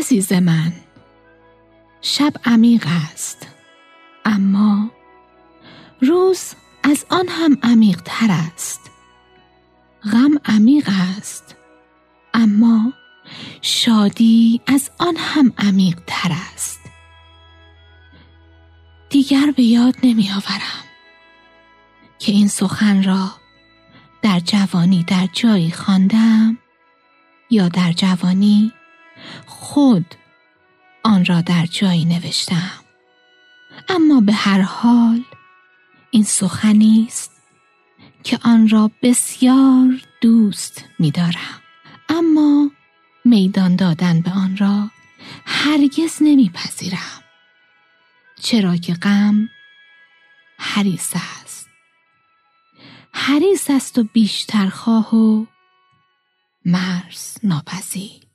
عزیز من، شب عمیق است، اما روز از آن هم عمیق تر است. غم عمیق است، اما شادی از آن هم عمیق تر است. دیگر به یاد نمی آورم که این سخن را در جوانی در جایی خواندم یا در جوانی خود آن را در جایی نوشتم، اما به هر حال این سخنی است که آن را بسیار دوست می‌دارم، اما میدان دادن به آن را هرگز نمی‌پذیرم، چرا که غم حریص است، حریص است و بیشتر خواه و مرز ناپذیر.